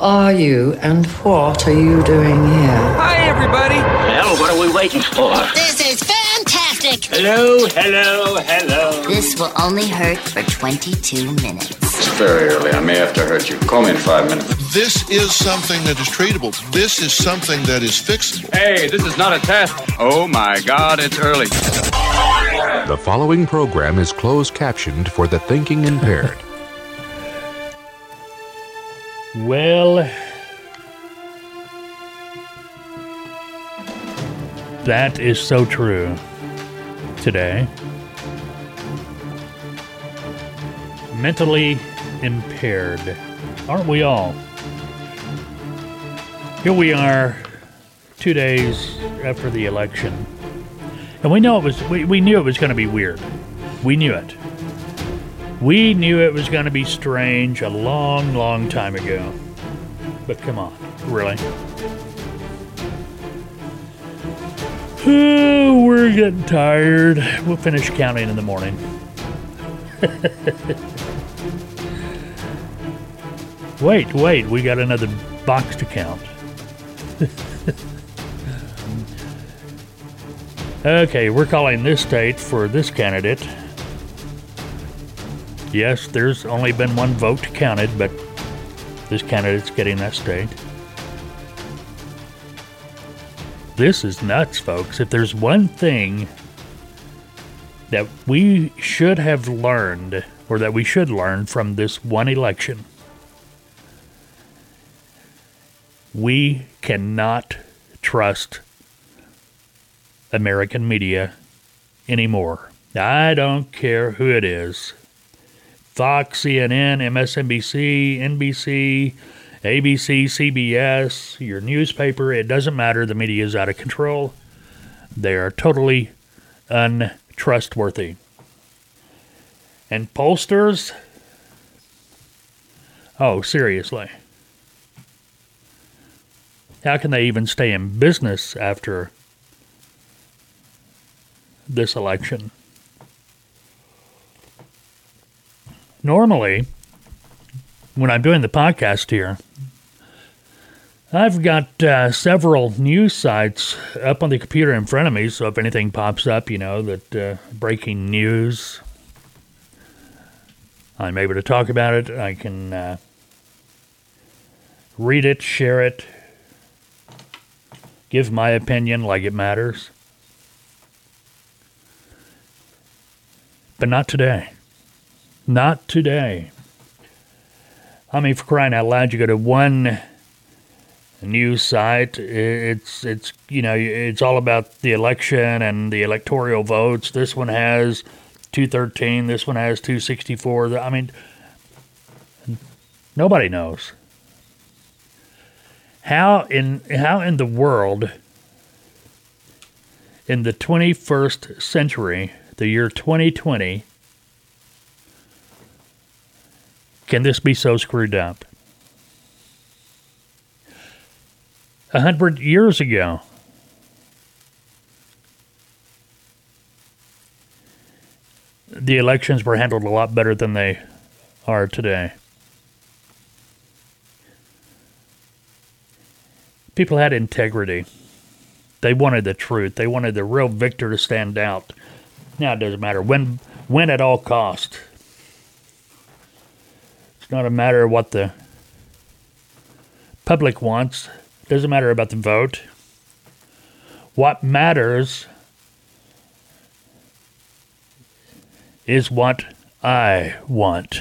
are you and what are you doing here? Hi, everybody. Well, what are we waiting for? This is fantastic. Hello, hello, hello. This will only hurt for 22 minutes. It's very early. I may have to hurt you. Call me in 5 minutes. This is something that is treatable. This is something that is fixable. Hey, this is not a test. Oh, my God, it's early. The following program is closed captioned for the thinking impaired. Well, that is so true today. Mentally impaired, aren't we all? Here we are 2 days after the election. And we knew it was going to be weird. We knew it. We knew it was going to be strange a long, long time ago. But come on, really? Oh, we're getting tired. We'll finish counting in the morning. Wait, we got another box to count. Okay, we're calling this state for this candidate. Yes, there's only been one vote counted, but this candidate's getting that state. This is nuts, folks. If there's one thing that we should have learned, or that we should learn from this one election, we cannot trust American media anymore. I don't care who it is. Fox, CNN, MSNBC, NBC, ABC, CBS, your newspaper, it doesn't matter. The media is out of control. They are totally untrustworthy. And pollsters? Oh, seriously. How can they even stay in business after this election? Normally, when I'm doing the podcast here, I've got several news sites up on the computer in front of me, so if anything pops up, you know, that breaking news, I'm able to talk about it. I can read it, share it, give my opinion like it matters. But not today. Not today. I mean, for crying out loud, you go to one news site. It's you know, it's all about the election and the electoral votes. This one has 213. This one has 264. I mean, nobody knows. How in the world, in the 21st century, the year 2020, can this be so screwed up? 100 years ago, the elections were handled a lot better than they are today. People had integrity. They wanted the truth. They wanted the real victor to stand out. Now it doesn't matter. Win at all cost. It's not a matter of what the public wants. It doesn't matter about the vote. What matters is what I want.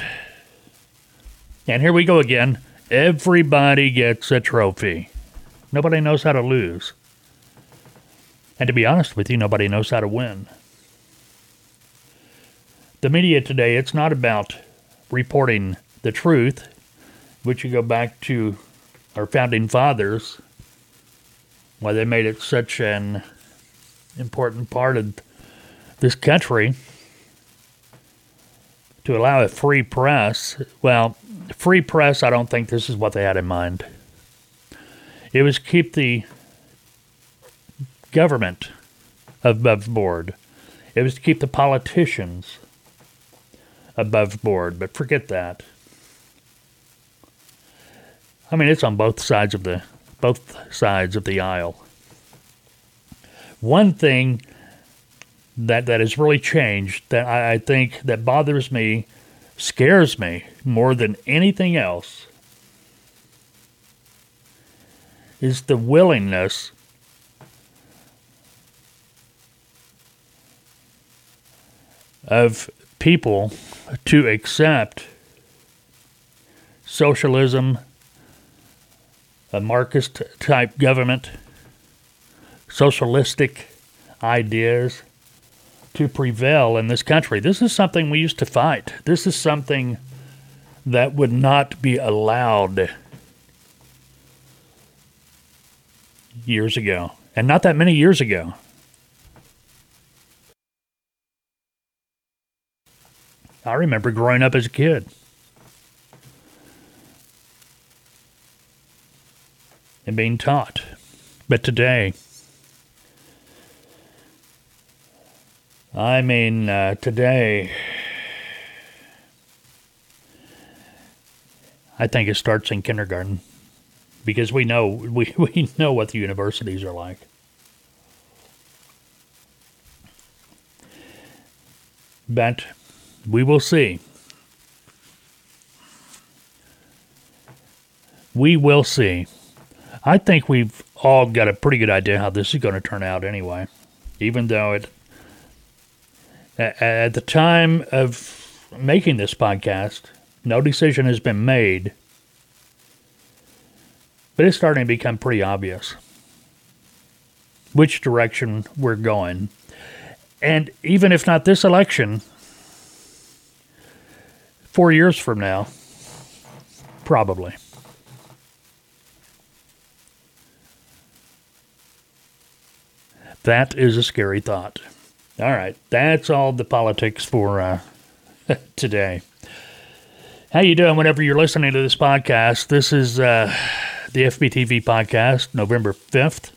And here we go again. Everybody gets a trophy. Nobody knows how to lose. And to be honest with you, nobody knows how to win. The media today, it's not about reporting the truth, which you go back to our founding fathers, why they made it such an important part of this country to allow a free press. Well, free press, I don't think this is what they had in mind. It was keep the government above board. It was to keep the politicians above board, but forget that. I mean, it's on both sides of the aisle. One thing that has really changed that I think that bothers me, scares me more than anything else, is the willingness of people to accept socialism, a Marxist-type government, socialistic ideas to prevail in this country. This is something we used to fight. This is something that would not be allowed years ago, and not that many years ago. I remember growing up as a kid. And being taught. But today, I mean, today, I think it starts in kindergarten, because we know what the universities are like. But we will see. We will see. I think we've all got a pretty good idea how this is going to turn out anyway, even though at the time of making this podcast, no decision has been made, but it's starting to become pretty obvious which direction we're going. And even if not this election, 4 years from now, probably. That is a scary thought. All right, that's all the politics for today. How you doing whenever you're listening to this podcast? This is the FBTV podcast, November 5th.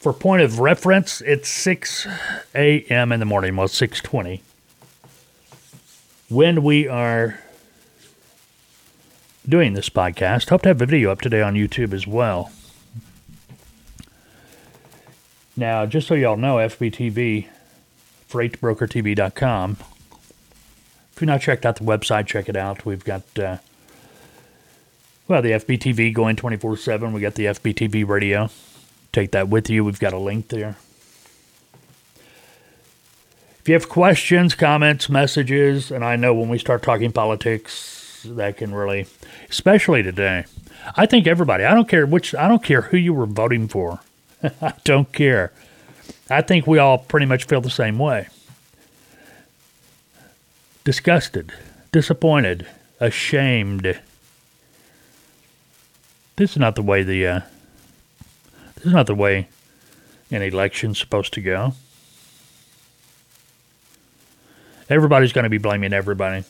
For point of reference, it's 6 a.m. in the morning, well, 6:20, when we are doing this podcast. Hope to have a video up today on YouTube as well. Now, just so y'all know, FBTV, FreightBrokerTV.com. If you've not checked out the website, check it out. We've got, the FBTV going 24/7. We got the FBTV radio. Take that with you. We've got a link there. If you have questions, comments, messages, and I know when we start talking politics, that can really, especially today. I think everybody, I don't care who you were voting for. I don't care. I think we all pretty much feel the same way. Disgusted, disappointed, ashamed. This is not the way an election's supposed to go. Everybody's going to be blaming everybody.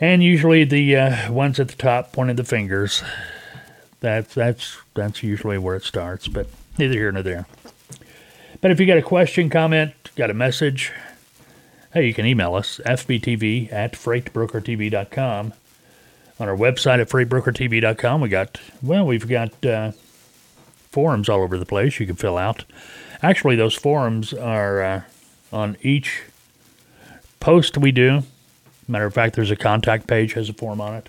And usually the ones at the top pointing the fingers. That's usually where it starts, but neither here nor there. But if you got a question, comment, got a message, hey, you can email us, fbtv@freightbrokertv.com. On our website at freightbrokertv.com, we've got forums all over the place you can fill out. Actually, those forums are on each post we do. Matter of fact, there's a contact page, has a form on it.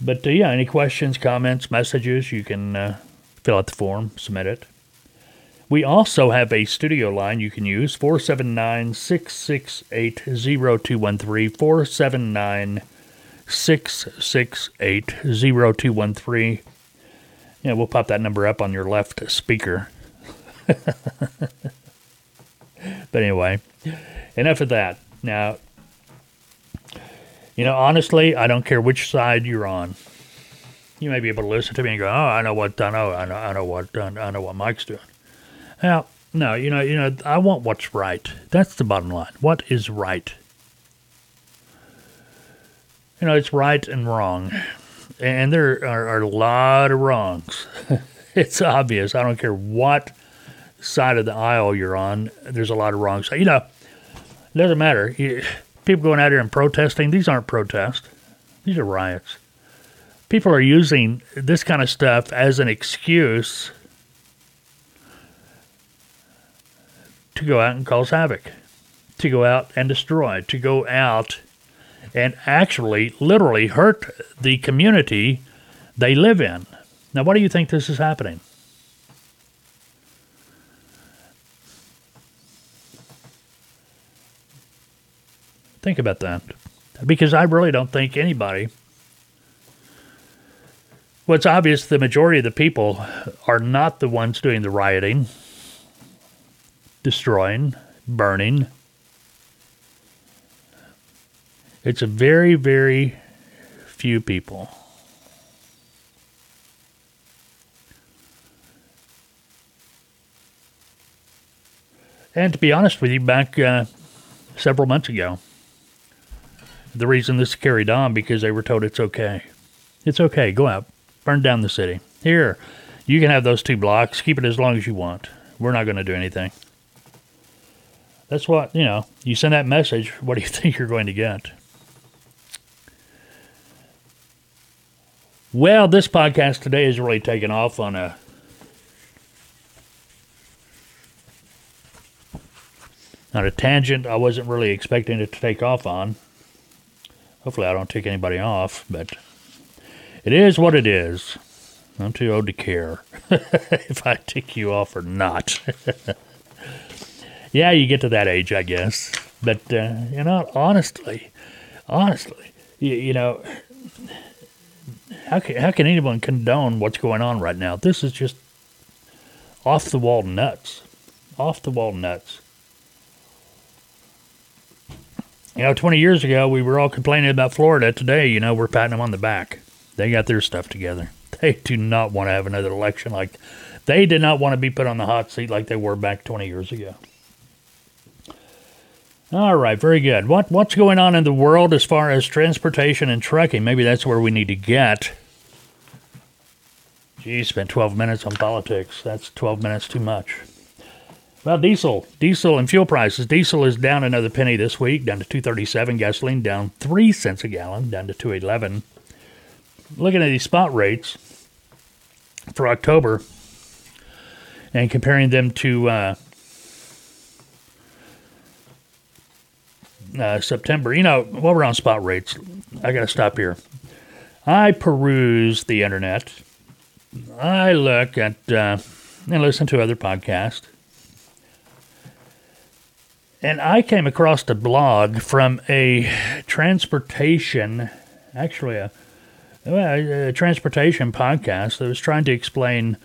But, any questions, comments, messages, you can fill out the form, submit it. We also have a studio line you can use, 479-668-0213, 479-668-0213. Yeah, we'll pop that number up on your left speaker. But anyway, enough of that. Now, honestly, I don't care which side you're on. You may be able to listen to me and go, "Oh, I know what Mike's doing." Now, no, I want what's right. That's the bottom line. What is right? It's right and wrong, and there are a lot of wrongs. It's obvious. I don't care what side of the aisle you're on. There's a lot of wrongs. It doesn't matter. people going out here and protesting. These aren't protests. These are riots. People are using this kind of stuff as an excuse to go out and cause havoc, to go out and destroy, to go out and actually, literally hurt the community they live in. Now, why do you think this is happening? Think about that. Because I really don't think anybody... Well, it's obvious the majority of the people are not the ones doing the rioting, destroying, burning. It's a very, very few people. And to be honest with you, back several months ago, the reason this carried on because they were told it's okay. It's okay. Go out. Burn down the city. Here, you can have those 2 blocks. Keep it as long as you want. We're not going to do anything. That's what, you know, you send that message, what do you think you're going to get? Well, this podcast today is really taking off on a tangent I wasn't really expecting it to take off on. Hopefully I don't take anybody off, but it is what it is. I'm too old to care if I tick you off or not. Yeah, you get to that age, I guess. But, you know, honestly, you know, how can anyone condone what's going on right now? This is just off-the-wall nuts. Off-the-wall nuts. You know, 20 years ago, we were all complaining about Florida. Today, you know, we're patting them on the back. They got their stuff together. They do not want to have another election like... They did not want to be put on the hot seat like they were back 20 years ago. All right, very good. What's going on in the world as far as transportation and trucking? Maybe that's where we need to get. Geez, spent 12 minutes on politics. That's 12 minutes too much. Well, diesel and fuel prices. Diesel is down another penny this week, down to $2.37. Gasoline down 3 cents a gallon, down to $2.11. Looking at these spot rates for October and comparing them to September. You know, while we're on spot rates, I got to stop here. I peruse the internet. I look at and listen to other podcasts. And I came across a blog from a transportation podcast that was trying to explain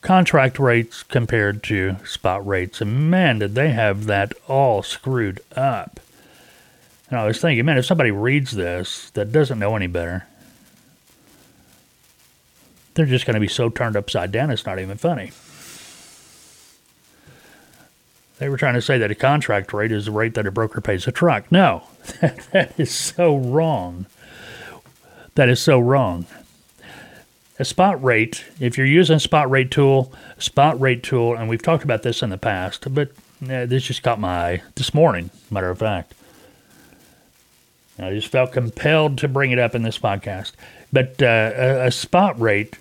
contract rates compared to spot rates. And man, did they have that all screwed up. And I was thinking, man, if somebody reads this that doesn't know any better, they're just going to be so turned upside down it's not even funny. They were trying to say that a contract rate is the rate that a broker pays a truck. No, that is so wrong. That is so wrong. A spot rate, if you're using a spot rate tool, and we've talked about this in the past, but this just caught my eye this morning, matter of fact. And I just felt compelled to bring it up in this podcast. But a spot rate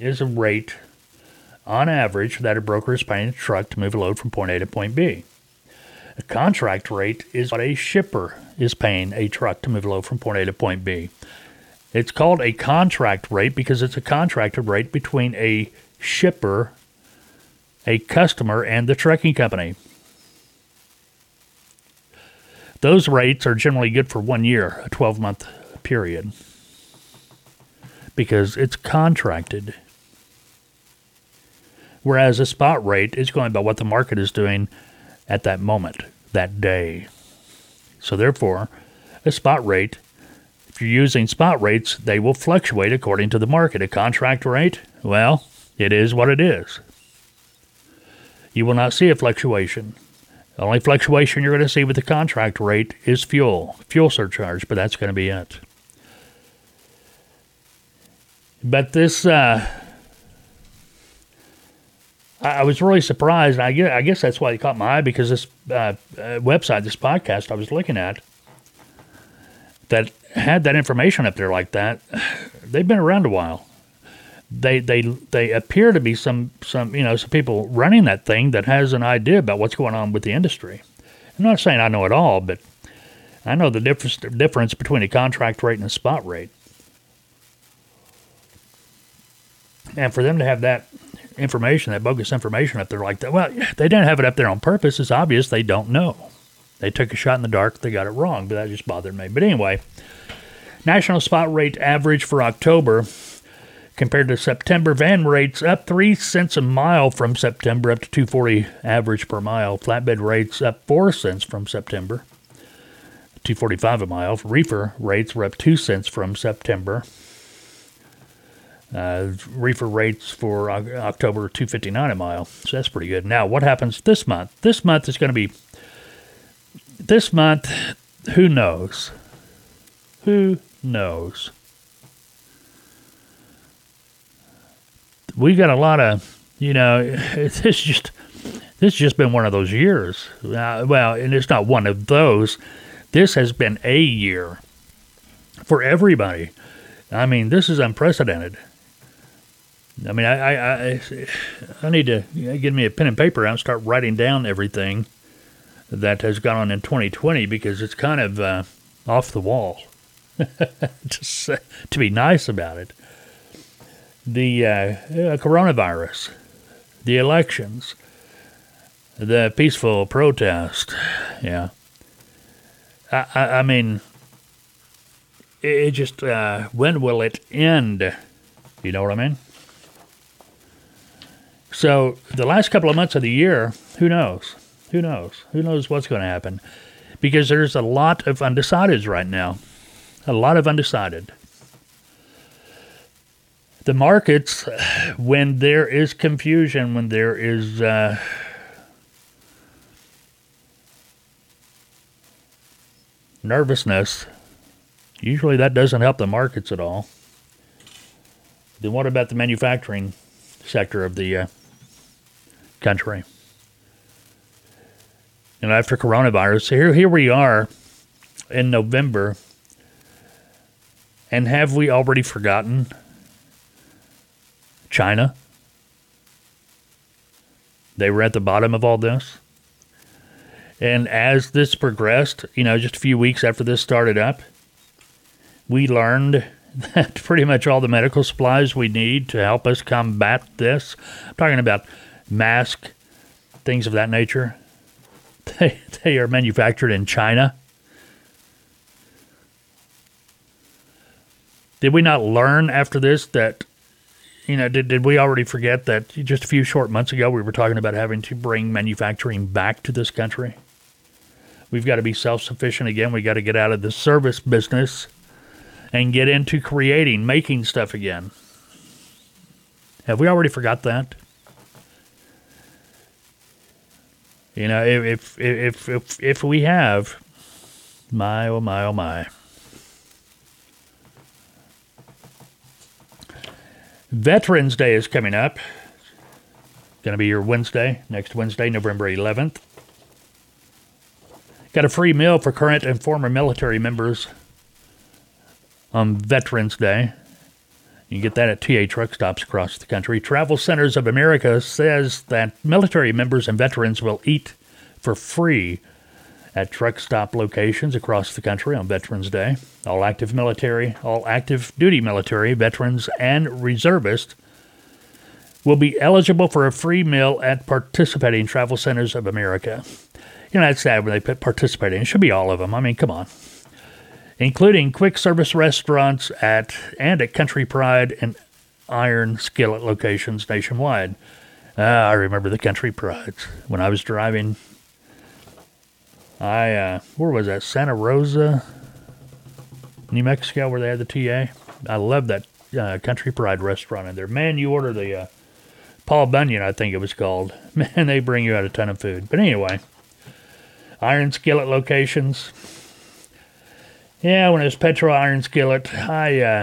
is a rate, on average, that a broker is paying a truck to move a load from point A to point B. A contract rate is what a shipper is paying a truck to move a load from point A to point B. It's called a contract rate because it's a contracted rate between a shipper, a customer, and the trucking company. Those rates are generally good for 1 year, a 12-month period, because it's contracted. Whereas a spot rate is going by what the market is doing at that moment, that day. So therefore, a spot rate... If you're using spot rates, they will fluctuate according to the market. A contract rate, well, it is what it is. You will not see a fluctuation. The only fluctuation you're going to see with the contract rate is fuel surcharge, but that's going to be it. But this, I was really surprised. I guess that's why it caught my eye, because this website, this podcast I was looking at, that had that information up there like that, they've been around a while. They appear to be some people running that thing that has an idea about what's going on with the industry. I'm not saying I know it all, but I know the difference between a contract rate and a spot rate. And for them to have that information, that bogus information up there like that, well, they didn't have it up there on purpose. It's obvious they don't know. They took a shot in the dark. They got it wrong, but that just bothered me. But anyway, national spot rate average for October compared to September. Van rates up 3 cents a mile from September, up to 240 average per mile. Flatbed rates up 4 cents from September, 245 a mile. Reefer rates were up 2 cents from September. Reefer rates for October, 259 a mile. So that's pretty good. Now, what happens this month? This month is going to be... This month, who knows? Who knows? We got a lot of, this has just been one of those years. Well, and it's not one of those. This has been a year for everybody. I mean, this is unprecedented. I mean, I need to give me a pen and paper and start writing down everything that has gone on in 2020, because it's kind of off the wall, just to be nice about it. The coronavirus, the elections, the peaceful protest. Yeah. I mean, it just, when will it end? You know what I mean? So the last couple of months of the year, who knows? Who knows? Who knows what's going to happen? Because there's a lot of undecideds right now. A lot of undecided. The markets, when there is confusion, when there is nervousness, usually that doesn't help the markets at all. Then what about the manufacturing sector of the country? And after coronavirus, here we are in November, and have we already forgotten China? They were at the bottom of all this. And as this progressed, just a few weeks after this started up, we learned that pretty much all the medical supplies we need to help us combat this, I'm talking about masks, things of that nature, they are manufactured in China. Did we not learn after this that, did we already forget that just a few short months ago we were talking about having to bring manufacturing back to this country? We've got to be self-sufficient again. We've got to get out of the service business and get into creating, making stuff again. Have we already forgot that? If we have, my, oh, my, oh, my. Veterans Day is coming up. It's going to be your Wednesday, next Wednesday, November 11th. Got a free meal for current and former military members on Veterans Day. You can get that at TA truck stops across the country. Travel Centers of America says that military members and veterans will eat for free at truck stop locations across the country on Veterans Day. All active duty military, veterans, and reservists will be eligible for a free meal at participating Travel Centers of America. That's sad when they put participating. It should be all of them. I mean, come on. Including quick service restaurants at Country Pride and Iron Skillet locations nationwide. I remember the Country Prides when I was driving. Where was that? Santa Rosa, New Mexico, where they had the TA. I love that Country Pride restaurant in there. Man, you order the Paul Bunyan, I think it was called. Man, they bring you out a ton of food. But anyway, Iron Skillet locations. Yeah, when it was petrol Iron Skillet, so.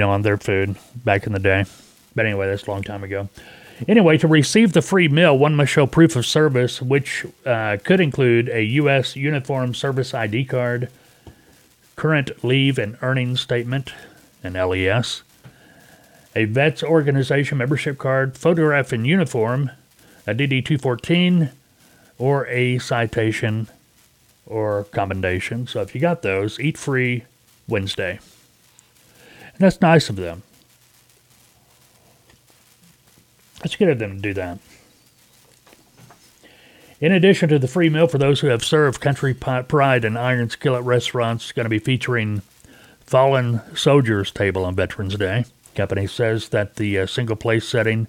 On their food back in the day. But anyway, that's a long time ago. Anyway, to receive the free meal, one must show proof of service, which could include a U.S. Uniform Service ID card, current leave and earnings statement, an LES, a Vets Organization membership card, photograph in uniform, a DD-214, or a citation or commendation. So if you got those, eat free Wednesday. And that's nice of them. It's good of them to do that. In addition to the free meal for those who have served, Country Pride and Iron Skillet restaurants going to be featuring Fallen Soldiers Table on Veterans Day. Company says that the single place setting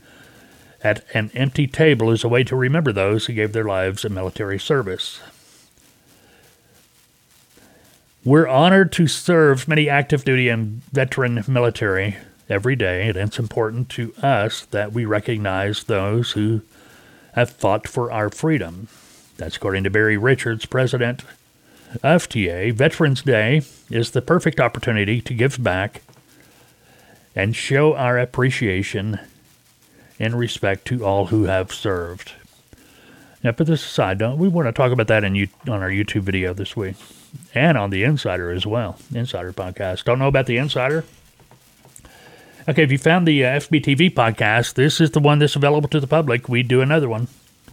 at an empty table is a way to remember those who gave their lives in military service. We're honored to serve many active duty and veteran military every day, and it's important to us that we recognize those who have fought for our freedom. That's according to Barry Richards, president of TA. Veterans Day is the perfect opportunity to give back and show our appreciation and respect to all who have served. Now, put this aside, we want to talk about that on our YouTube video this week, and on the Insider as well, Insider podcast. Don't know about the Insider? Okay, if you found the FBTV podcast, this is the one that's available to the public. We do another one.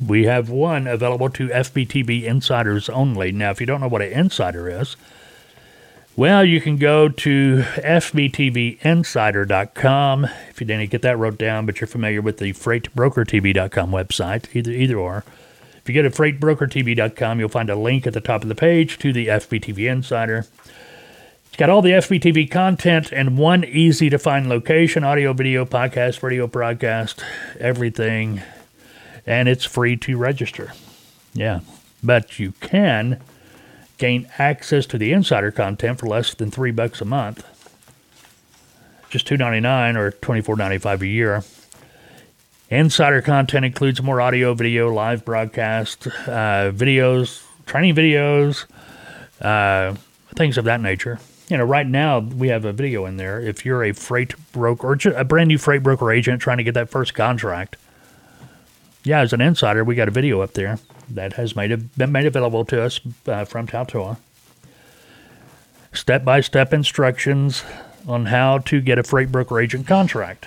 We have one available to FBTV insiders only. Now, if you don't know what an insider is, well, you can go to fbtvinsider.com if you didn't get that wrote down, but you're familiar with the FreightBrokerTV.com website, either or. If you go to FreightBrokerTV.com, you'll find a link at the top of the page to the FBTV Insider. It's got all the FBTV content in one easy-to-find location, audio, video, podcast, radio broadcast, everything, and it's free to register. Yeah, but you can gain access to the insider content for less than $3 a month, just $2.99 or $24.95 a year. Insider content includes more audio, video, live broadcast, videos, training videos, things of that nature. You know, right now we have a video in there. If you're a freight broker or a brand new freight broker agent trying to get that first contract, yeah, as an insider, we got a video up there that has been made available to us from TALTOA. Step-by-step instructions on how to get a freight broker agent contract.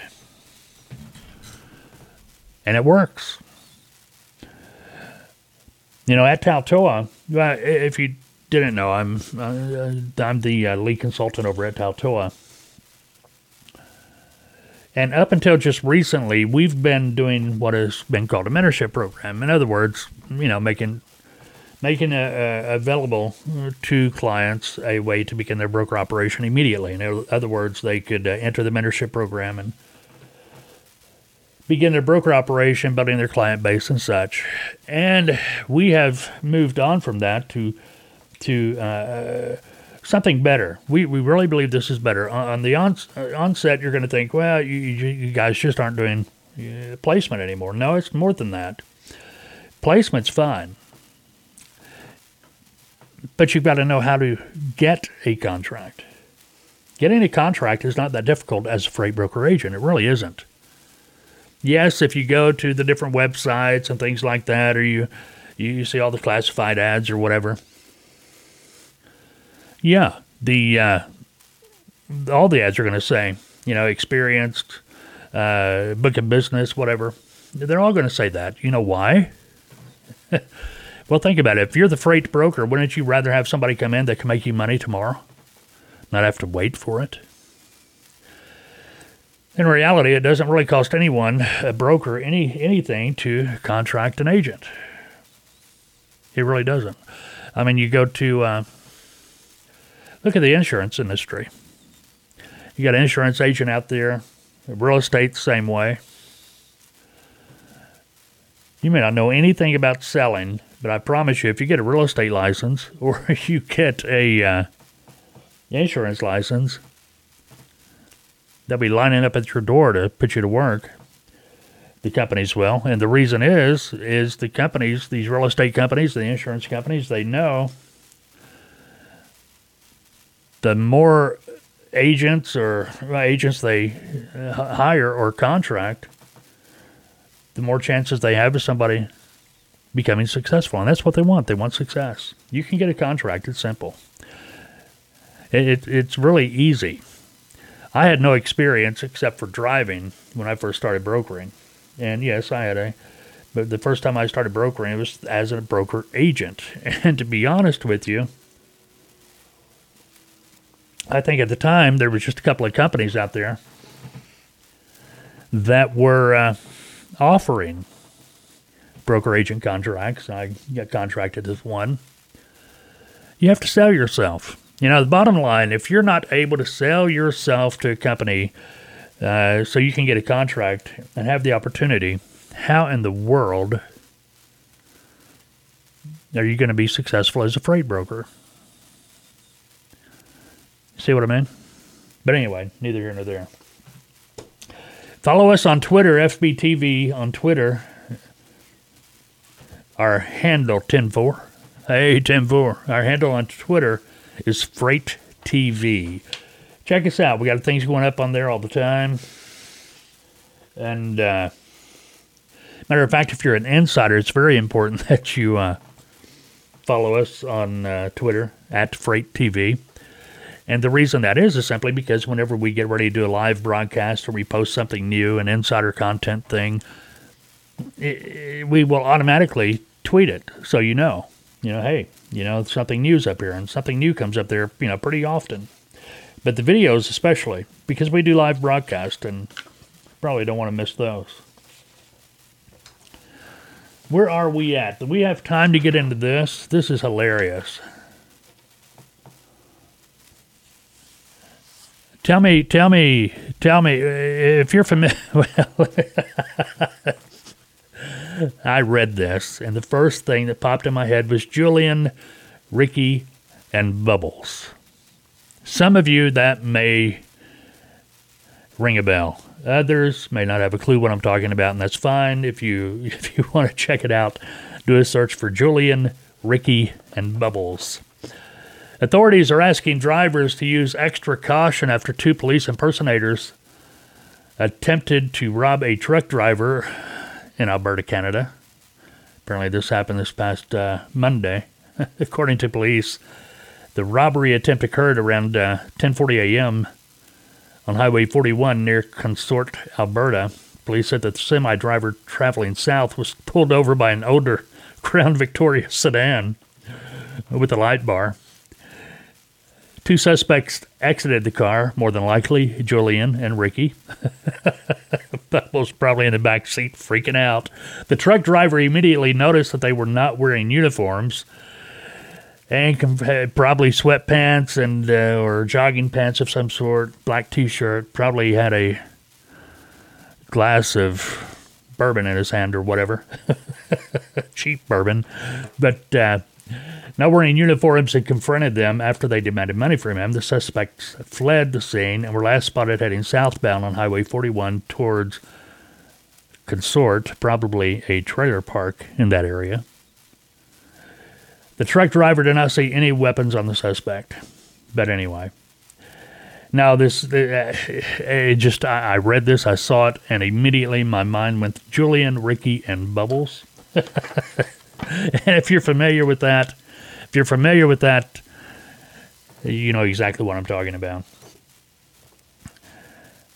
And it works. You know, at TALTOA, if you didn't know, I'm the lead consultant over at TALTOA. And up until just recently, we've been doing what has been called a mentorship program. In other words, you know, making available to clients a way to begin their broker operation immediately. In other words, they could enter the mentorship program and begin their broker operation, building their client base and such. And we have moved on from that to something better. We really believe this is better. On the onset, you're going to think, well, you guys just aren't doing placement anymore. No, it's more than that. Placement's fine. But you've got to know how to get a contract. Getting a contract is not that difficult as a freight broker agent. It really isn't. Yes, if you go to the different websites and things like that, or you see all the classified ads or whatever, yeah, all the ads are going to say, you know, experienced, book of business, whatever. They're all going to say that. You know why? Well, think about it. If you're the freight broker, wouldn't you rather have somebody come in that can make you money tomorrow, not have to wait for it? In reality, it doesn't really cost anyone, a broker, anything to contract an agent. It really doesn't. I mean, you go to... look at the insurance industry. You got an insurance agent out there, real estate, same way. You may not know anything about selling, but I promise you, if you get a real estate license or you get a insurance license, they'll be lining up at your door to put you to work. The companies will, and the reason is the companies, these real estate companies, the insurance companies, they know. The more agents they hire or contract, the more chances they have of somebody becoming successful. And that's what they want. They want success. You can get a contract. It's simple. It's really easy. I had no experience except for driving when I first started brokering. And yes, I had a... But the first time I started brokering, it was as a broker agent. And to be honest with you, I think at the time there was just a couple of companies out there that were offering broker agent contracts. I got contracted as one. You have to sell yourself. You know, the bottom line, if you're not able to sell yourself to a company so you can get a contract and have the opportunity, how in the world are you going to be successful as a freight broker? See what I mean? But anyway, neither here nor there. Follow us on Twitter, FBTV on Twitter. Our handle, 10-4. Hey, 10-4. Our handle on Twitter is FreightTV. Check us out. We got things going up on there all the time. And, matter of fact, if you're an insider, it's very important that you follow us on Twitter, at FreightTV. And the reason that is simply because whenever we get ready to do a live broadcast or we post something new, an insider content thing, we will automatically tweet it so you know, hey, you know, something new's up here, and something new comes up there, you know, pretty often. But the videos especially, because we do live broadcast and probably don't want to miss those. Where are we at? Do we have time to get into this? This is hilarious. Tell me if you're familiar. Well, I read this, and the first thing that popped in my head was Julian, Ricky, and Bubbles. Some of you, that may ring a bell. Others may not have a clue what I'm talking about, and that's fine. If you want to check it out, do a search for Julian, Ricky, and Bubbles. Authorities are asking drivers to use extra caution after two police impersonators attempted to rob a truck driver in Alberta, Canada. Apparently this happened this past Monday. According to police, the robbery attempt occurred around 10:40 a.m. on Highway 41 near Consort, Alberta. Police said that the semi-driver traveling south was pulled over by an older Crown Victoria sedan with a light bar. Two suspects exited the car, more than likely Julian and Ricky. Bubbles probably in the back seat freaking out. The truck driver immediately noticed that they were not wearing uniforms and probably sweatpants and or jogging pants of some sort, black T-shirt, probably had a glass of bourbon in his hand or whatever, cheap bourbon, but... Now wearing uniforms and confronted them after they demanded money from him. The suspects fled the scene and were last spotted heading southbound on Highway 41 towards Consort, probably a trailer park in that area. The truck driver did not see any weapons on the suspect. But anyway. Now this, I read this, I saw it, and immediately my mind went to Julian, Ricky, and Bubbles. And if you're familiar with that, you know exactly what I'm talking about.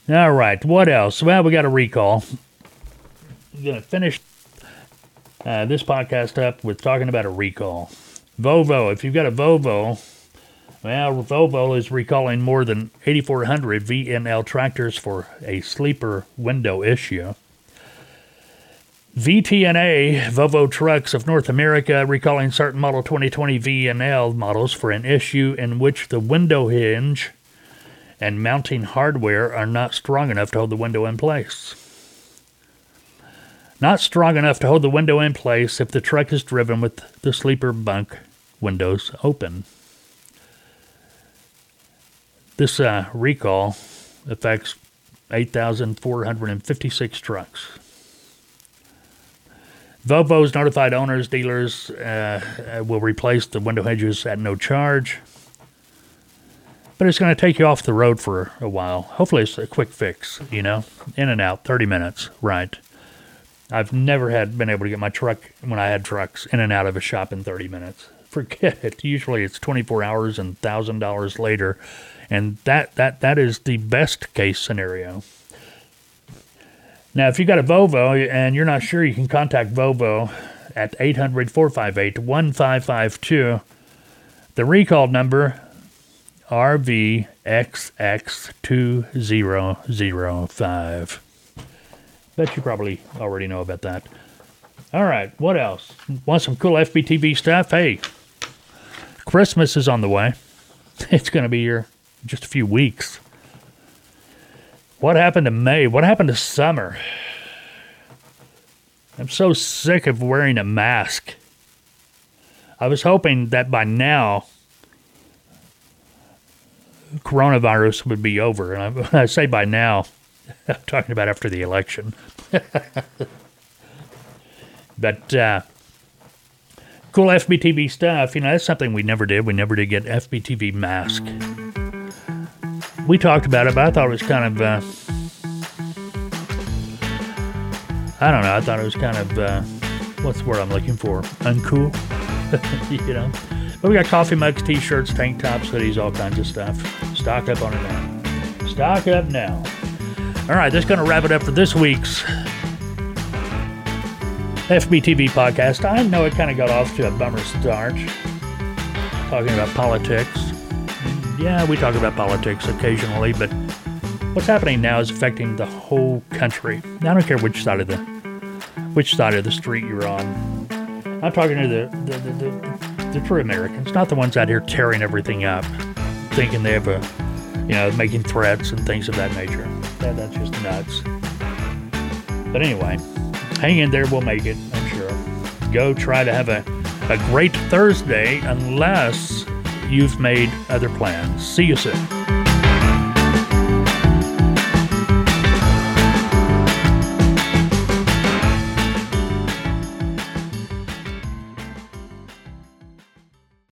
All right, what else? Well, we got a recall. I'm going to finish this podcast up with talking about a recall. Volvo, if you've got a Volvo, well, Volvo is recalling more than 8,400 VNL tractors for a sleeper window issue. VTNA, Volvo Trucks of North America, recalling certain Model 2020 VNL models for an issue in which the window hinge and mounting hardware are not strong enough to hold the window in place. Not strong enough to hold the window in place if the truck is driven with the sleeper bunk windows open. This recall affects 8,456 trucks. Volvo's notified owners, dealers will replace the window hinges at no charge. But it's going to take you off the road for a while. Hopefully it's a quick fix, you know. In and out, 30 minutes, right. I've never had been able to get my truck, when I had trucks, in and out of a shop in 30 minutes. Forget it. Usually it's 24 hours and $1,000 later. And that is the best case scenario. Now, if you got a Volvo and you're not sure, you can contact Volvo at 800-458-1552. The recall number, RVXX2005. Bet you probably already know about that. All right, what else? Want some cool FBTV stuff? Hey, Christmas is on the way. It's going to be here in just a few weeks. What happened to May? What happened to summer? I'm so sick of wearing a mask. I was hoping that by now, coronavirus would be over. And when I say by now, I'm talking about after the election. But cool FBTV stuff, you know, that's something we never did. We never did get FBTV mask. We talked about it, but I thought it was kind of, I don't know, I thought it was kind of, what's the word I'm looking for? Uncool, you know? But we got coffee mugs, t-shirts, tank tops, hoodies, all kinds of stuff. Stock up on it now. Stock up now. All right, that's going to wrap it up for this week's FBTV podcast. I know it kind of got off to a bummer start, talking about politics. Yeah, we talk about politics occasionally, but what's happening now is affecting the whole country. I don't care which side of the street you're on. I'm talking to the true Americans, not the ones out here tearing everything up, thinking they have a, you know, making threats and things of that nature. That's just nuts. But anyway, hang in there. We'll make it, I'm sure. Go try to have a great Thursday, unless you've made other plans. See you soon.